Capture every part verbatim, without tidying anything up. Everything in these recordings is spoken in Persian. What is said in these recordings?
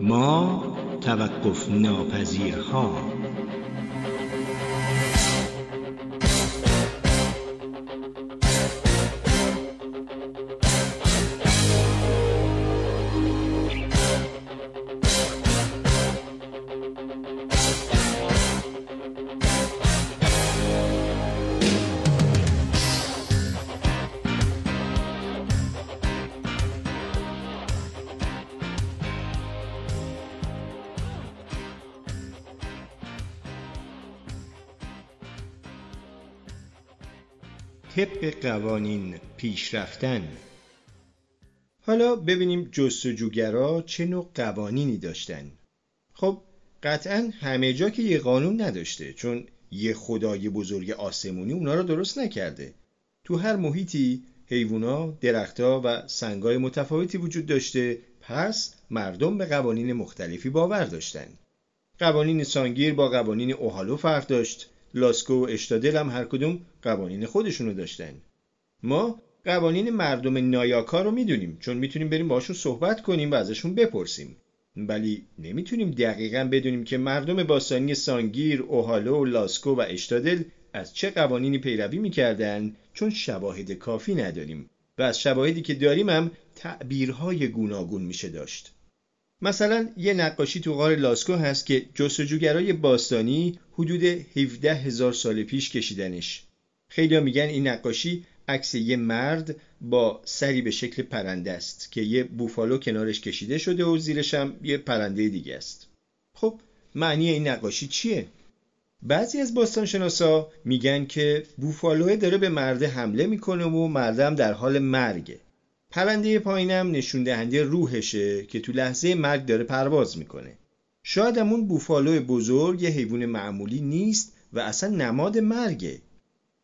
ما توقف ناپذیرها. طبق قوانین پیش رفتن. حالا ببینیم جستجوگرا چه نوع قوانینی داشتن. خب قطعا همه جا که یه قانون نداشته، چون یه خدای بزرگ آسمونی اونا رو درست نکرده. تو هر محیطی حیوونا، درخت‌ها و سنگای متفاوتی وجود داشته، پس مردم به قوانین مختلفی باور داشتن. قوانین سانگیر با قوانین اوهالو فرق داشت. لاسکو و اشتادل هم هر کدوم قوانین خودشونو داشتن. ما قوانین مردم نایاکا رو میدونیم، چون میتونیم بریم باشون صحبت کنیم و ازشون بپرسیم، ولی نمیتونیم دقیقاً بدونیم که مردم باستانی سانگیر، اوهالو، لاسکو و اشتادل از چه قوانینی پیروی میکردن، چون شواهد کافی نداریم و از شواهدی که داریم هم تعبیرهای گوناگون میشه داشت. مثلا یه نقاشی تو غار لاسکو هست که جستجوگرای باستانی حدود هفده هزار سال پیش کشیدنش. خیلی‌ها میگن این نقاشی عکس یه مرد با سری به شکل پرنده است که یه بوفالو کنارش کشیده شده و زیرش هم یه پرنده دیگه است. خب معنی این نقاشی چیه؟ بعضی از باستانشناسا میگن که بوفالو داره به مرد حمله میکنه و مرد هم در حال مرگه. پرنده پایینم نشون دهنده روحشه که تو لحظه مرگ داره پرواز میکنه. شاید همون بوفالو بزرگ یه حیوان معمولی نیست و اصلا نماد مرگه.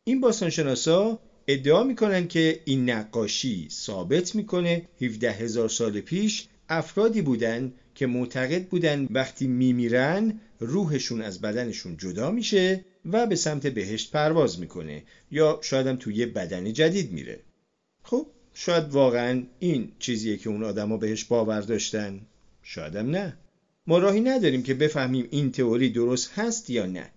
این باستانشناسا ادعا میکنن که این نقاشی ثابت میکنه هفده هزار سال پیش افرادی بودن که معتقد بودن وقتی میمیرن روحشون از بدنشون جدا میشه و به سمت بهشت پرواز میکنه، یا شاید هم تو یه بدن جدید میره. خب شاید واقعا این چیزیه که اون آدم ها بهش باور داشتن، شایدم نه. ما راهی نداریم که بفهمیم این تئوری درست هست یا نه.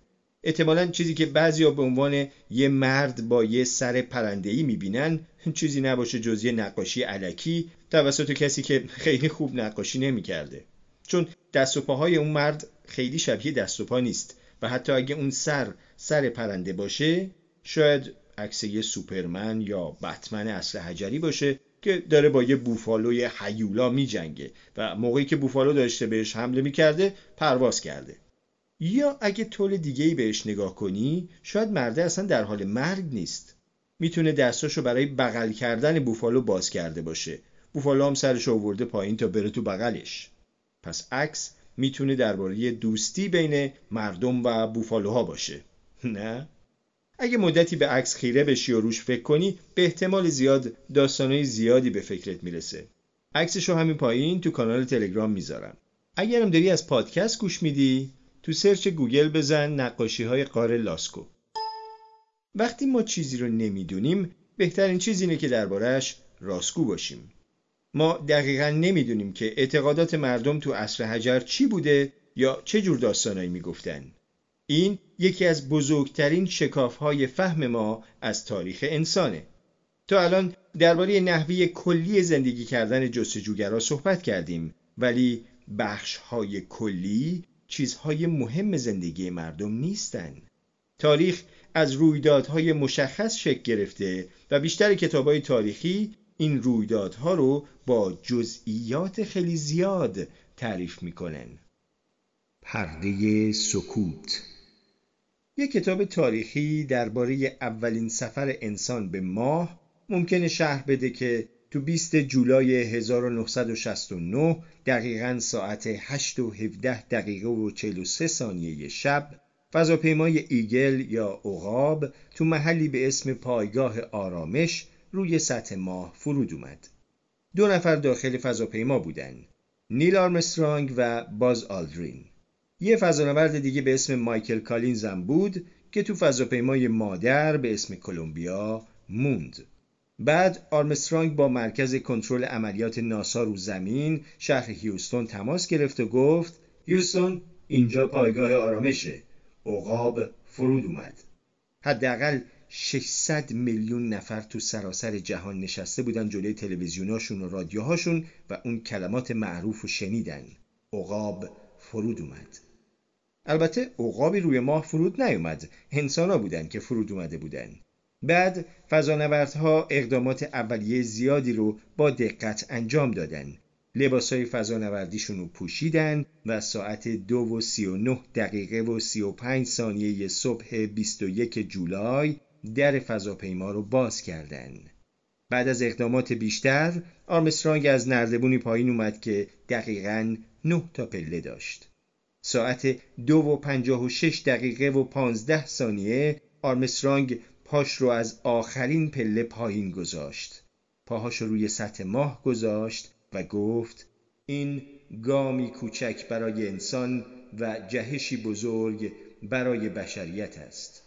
احتمالاً چیزی که بعضیا به عنوان یه مرد با یه سر پرنده‌ای میبینن چیزی نباشه جز یه نقاشی الکی توسط کسی که خیلی خوب نقاشی نمیکرده، چون دست و پاهای اون مرد خیلی شبیه دست و پا نیست و حتی اگه اون سر سر پرنده باشه شاید عکس یه سوپرمن یا بتمن اصل حجری باشه که داره با یه بوفالوی هیولا می جنگه و موقعی که بوفالو داشته بهش حمله می کرده پرواز کرده. یا اگه طول دیگه‌ای بهش نگاه کنی شاید مرده اصلا در حال مرگ نیست، میتونه دستاشو برای بغل کردن بوفالو باز کرده باشه، بوفالو هم سرشو آورده پایین تا بره تو بغلش. پس عکس میتونه درباره دوستی بین مردم و بوفالوها باشه، نه؟ اگه مدتی به عکس خیره بشی و روش فکر کنی به احتمال زیاد داستانای زیادی به فکرت میرسه. عکسشو همین پایین تو کانال تلگرام میذارم. اگرم داری از پادکست گوش میدی تو سرچ گوگل بزن نقاشی‌های غار لاسکو. وقتی ما چیزی رو نمیدونیم بهترین چیز اینه که درباره‌اش راستگو باشیم. ما دقیقاً نمیدونیم که اعتقادات مردم تو عصر حجر چی بوده یا چه جور داستانایی میگفتن. این یکی از بزرگترین شکاف‌های فهم ما از تاریخ انسانه. تا الان درباره نحوه کلی زندگی کردن جستجوگرا صحبت کردیم، ولی بخش‌های کلی چیزهای مهم زندگی مردم نیستن. تاریخ از رویدادهای مشخص شکل گرفته و بیشتر کتاب‌های تاریخی این رویدادها رو با جزئیات خیلی زیاد تعریف می‌کنن. پرده سکوت. یک کتاب تاریخی درباره اولین سفر انسان به ماه ممکنه شرح بده که تو بیست جولای هزار و نهصد و شصت و نه دقیقاً ساعت هشت و هفده دقیقه و چهل و سه ثانیه شب فضاپیمای ایگل یا عقاب تو محلی به اسم پایگاه آرامش روی سطح ماه فرود اومد. دو نفر داخل فضاپیما بودن، نیل آرمسترانگ و باز آلدرین. یه فضانورد دیگه به اسم مایکل کالینز هم بود که تو فضاپیمای مادر به اسم کلمبیا موند. بعد آرمسترانگ با مرکز کنترل عملیات ناسا رو زمین شهر هیوستون تماس گرفت و گفت هیوستون اینجا پایگاه آرامشه. عقاب فرود اومد. حداقل ششصد میلیون نفر تو سراسر جهان نشسته بودن جلوی تلویزیوناشون و رادیوهاشون و اون کلمات معروفو شنیدن. عقاب فرود اومد. البته عقابی روی ماه فرود نیومد. انسانا بودن که فرود اومده بودن. بعد فضانوردها اقدامات اولیه زیادی رو با دقت انجام دادن. لباسای فضانوردیشون رو پوشیدن و ساعت دو و سی و نه دقیقه و سی و پنج ثانیه صبح بیست و یک جولای در فضاپیما رو باز کردن. بعد از اقدامات بیشتر آرمسترانگ از نردبونی پایین اومد که دقیقاً نه تا پله داشت. ساعت دو و پنجاه و شش دقیقه و پانزده ثانیه آرمسترانگ پاش رو از آخرین پله پایین گذاشت. پاهاش رو روی سطح ماه گذاشت و گفت این گامی کوچک برای انسان و جهشی بزرگ برای بشریت است.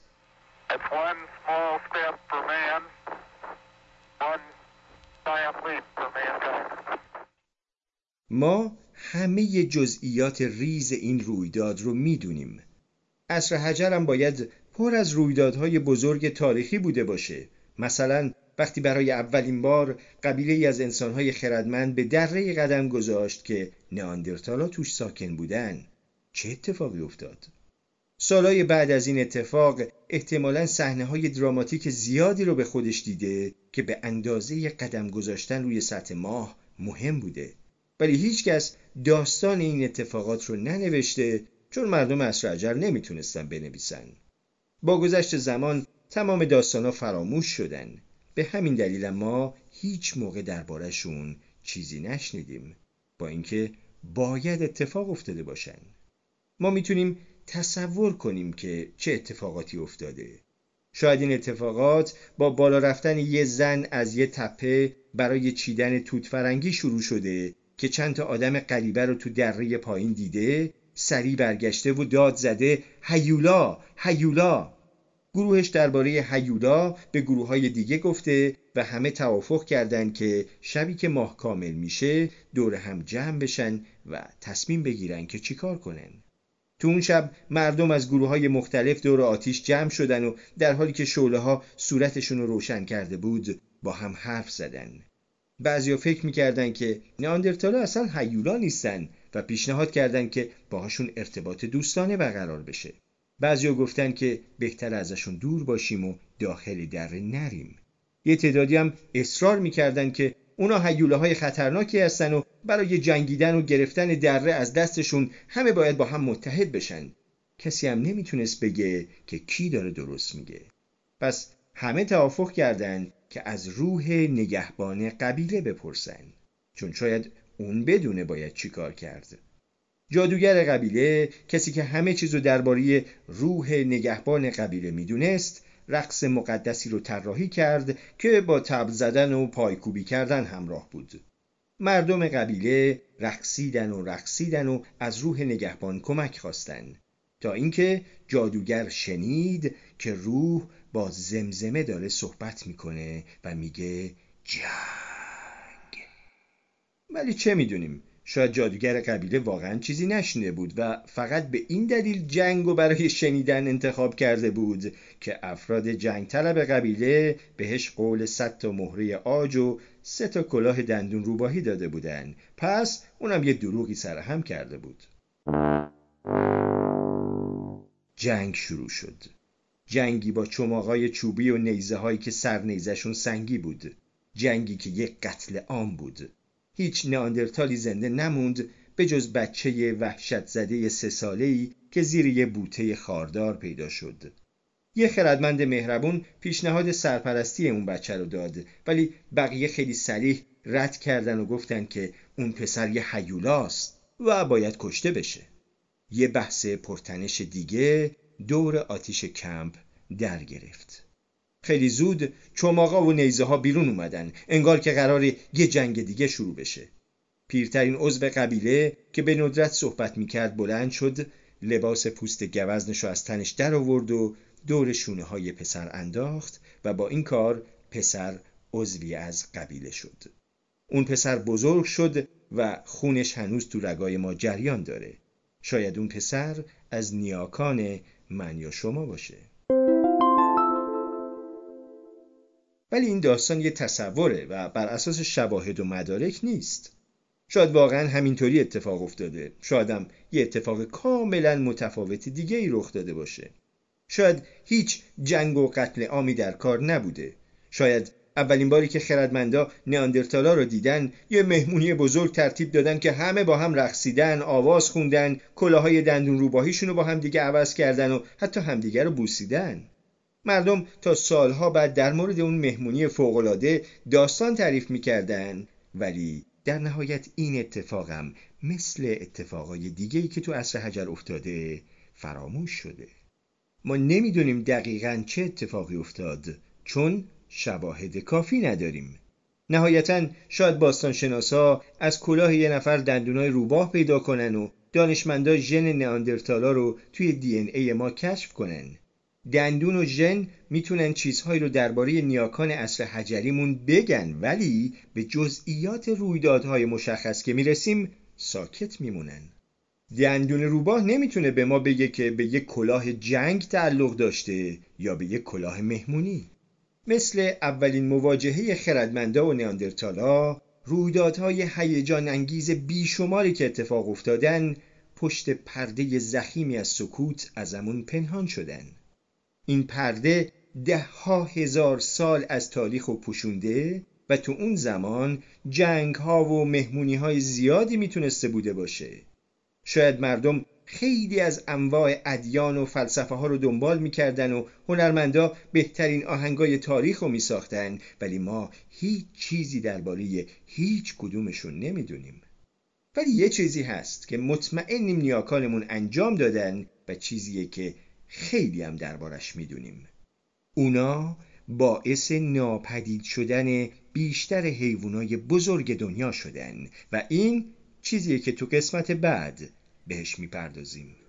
ما همه جزئیات ریز این رویداد رو میدونیم. عصر حجر هم باید پر از رویدادهای بزرگ تاریخی بوده باشه. مثلا وقتی برای اولین بار قبیله‌ای از انسان‌های خردمند به دره‌ای قدم گذاشت که نئاندرتال‌ها توش ساکن بودن، چه اتفاقی افتاد؟ سالهای بعد از این اتفاق احتمالاً صحنه‌های دراماتیک زیادی رو به خودش دیده که به اندازه قدم گذاشتن روی سطح ماه مهم بوده. ولی هیچکس داستان این اتفاقات رو ننوشته، چون مردم عصر حجر نمیتونستن بنویسن. با گذشت زمان تمام داستان‌ها فراموش شدن. به همین دلیل ما هیچ موقع درباره‌شون چیزی نشنیدیم، با اینکه باید اتفاق افتاده باشن. ما میتونیم تصور کنیم که چه اتفاقاتی افتاده. شاید این اتفاقات با بالا رفتن یه زن از یه تپه برای چیدن توت فرنگی شروع شده که چند تا آدم غریبه رو تو دره پایین دیده، سری برگشته و داد زده هیولا هیولا. گروهش درباره هیولا به گروه‌های دیگه گفته و همه توافق کردند که شبی که ماه کامل میشه دور هم جمع بشن و تصمیم بگیرن که چیکار کنن. تو اون شب مردم از گروه‌های مختلف دور آتیش جمع شدن و در حالی که شعله‌ها صورتشون رو روشن کرده بود با هم حرف زدن. بعضیا فکر می‌کردن که نئاندرتال‌ها اصلا هیولا نیستن و پیشنهاد کردن که باهاشون ارتباط دوستانه برقرار بشه. بعضیا گفتن که بهتر ازشون دور باشیم و داخل دره نریم. یه تعدادی هم اصرار می‌کردن که اونا هیولاهای خطرناکی هستن و برای جنگیدن و گرفتن دره از دستشون همه باید با هم متحد بشن. کسی هم نمیتونست بگه که کی داره درست میگه. پس همه توافق کردن که از روح نگهبان قبیله بپرسن، چون شاید اون بدونه باید چی کار کرد. جادوگر قبیله، کسی که همه چیزو درباره روح نگهبان قبیله میدونست، رقص مقدسی رو طراحی کرد که با طبل زدن و پایکوبی کردن همراه بود. مردم قبیله رقصیدن و رقصیدن و از روح نگهبان کمک خواستن، تا اینکه جادوگر شنید که روح با زمزمه داره صحبت میکنه و میگه جنگ. ولی چه میدونیم؟ شاید جادوگر قبیله واقعا چیزی نشنیده بود و فقط به این دلیل جنگو برای شنیدن انتخاب کرده بود که افراد جنگ طلب قبیله بهش قول صد تا مهره عاج و سه تا کلاه دندون روباهی داده بودن. پس اونم یه دروغی سرهم کرده بود. جنگ شروع شد. جنگی با چماقای چوبی و نیزه هایی که سر نیزه‌شون سنگی بود. جنگی که یک قتل عام بود. هیچ نئاندرتالی زنده نموند به جز بچه وحشت زده سه ساله‌ای که زیر یه بوته خاردار پیدا شد. یه خردمند مهربون پیشنهاد سرپرستی اون بچه رو داد، ولی بقیه خیلی صریح رد کردن و گفتن که اون پسر یه هیولاست و باید کشته بشه. یه بحث پرتنش دیگه دور آتیش کمپ در گرفت. خیلی زود چماقا و نیزه ها بیرون اومدن، انگار که قراره یه جنگ دیگه شروع بشه. پیرترین عضو قبیله که به ندرت صحبت میکرد بلند شد، لباس پوست گوزنشو از تنش در آورد و دور شونه های پسر انداخت و با این کار پسر عضوی از قبیله شد. اون پسر بزرگ شد و خونش هنوز تو رگای ما جریان داره. شاید اون پسر از نیاکان من یا شما باشه. ولی این داستان یه تصوره و بر اساس شواهد و مدارک نیست. شاید واقعا همینطوری اتفاق افتاده. شاید هم یه اتفاق کاملا متفاوت دیگه ای رخ داده باشه. شاید هیچ جنگ و قتل عامی در کار نبوده. شاید اولین باری که خردمندا نئاندرتالا رو دیدن یه مهمونی بزرگ ترتیب دادن که همه با هم رقصیدن، آواز خوندن، کلاهای دندون روباهیشون رو با هم دیگه عوض کردن و حتی همدیگه رو بوسیدن. مردم تا سالها بعد در مورد اون مهمونی فوق‌العاده داستان تعریف می‌کردن، ولی در نهایت این اتفاقم مثل اتفاقای دیگه‌ای که تو عصر حجر افتاده فراموش شده. ما نمی‌دونیم دقیقاً چه اتفاقی افتاد چون شواهد کافی نداریم. نهایتاً شاید باستانشناسا از کلاه یه نفر دندونای روباه پیدا کنن و دانشمندا ژن نئاندرتالا رو توی دی ان ای ما کشف کنن. دندون و ژن میتونن چیزهایی رو درباره نیاکان عصر حجریمون بگن، ولی به جزئیات رویدادهای مشخص که میرسیم ساکت میمونن. دندون روباه نمیتونه به ما بگه که به یک کلاه جنگ تعلق داشته یا به یک کلاه مهمونی. مثل اولین مواجهه خردمندا و نئاندرتالا، رویدادهای هیجان انگیز بیشماری که اتفاق افتادن پشت پرده ضخیمی از سکوت ازمون پنهان شدن. این پرده ده ها هزار سال از تاریخ و پوشونده و تو اون زمان جنگ ها و مهمونی های زیادی میتونسته بوده باشه. شاید مردم خیلی از انواع ادیان و فلسفه ها رو دنبال میکردن و هنرمندا بهترین آهنگای تاریخ رو میساختن، ولی ما هیچ چیزی درباره هیچ کدومشون نمیدونیم. ولی یه چیزی هست که مطمئنیم نیاکانمون انجام دادن و چیزیه که خیلی هم دربارش میدونیم. اونا باعث ناپدید شدن بیشتر حیوانای بزرگ دنیا شدن و این چیزیه که تو قسمت بعد بهش میپردازیم.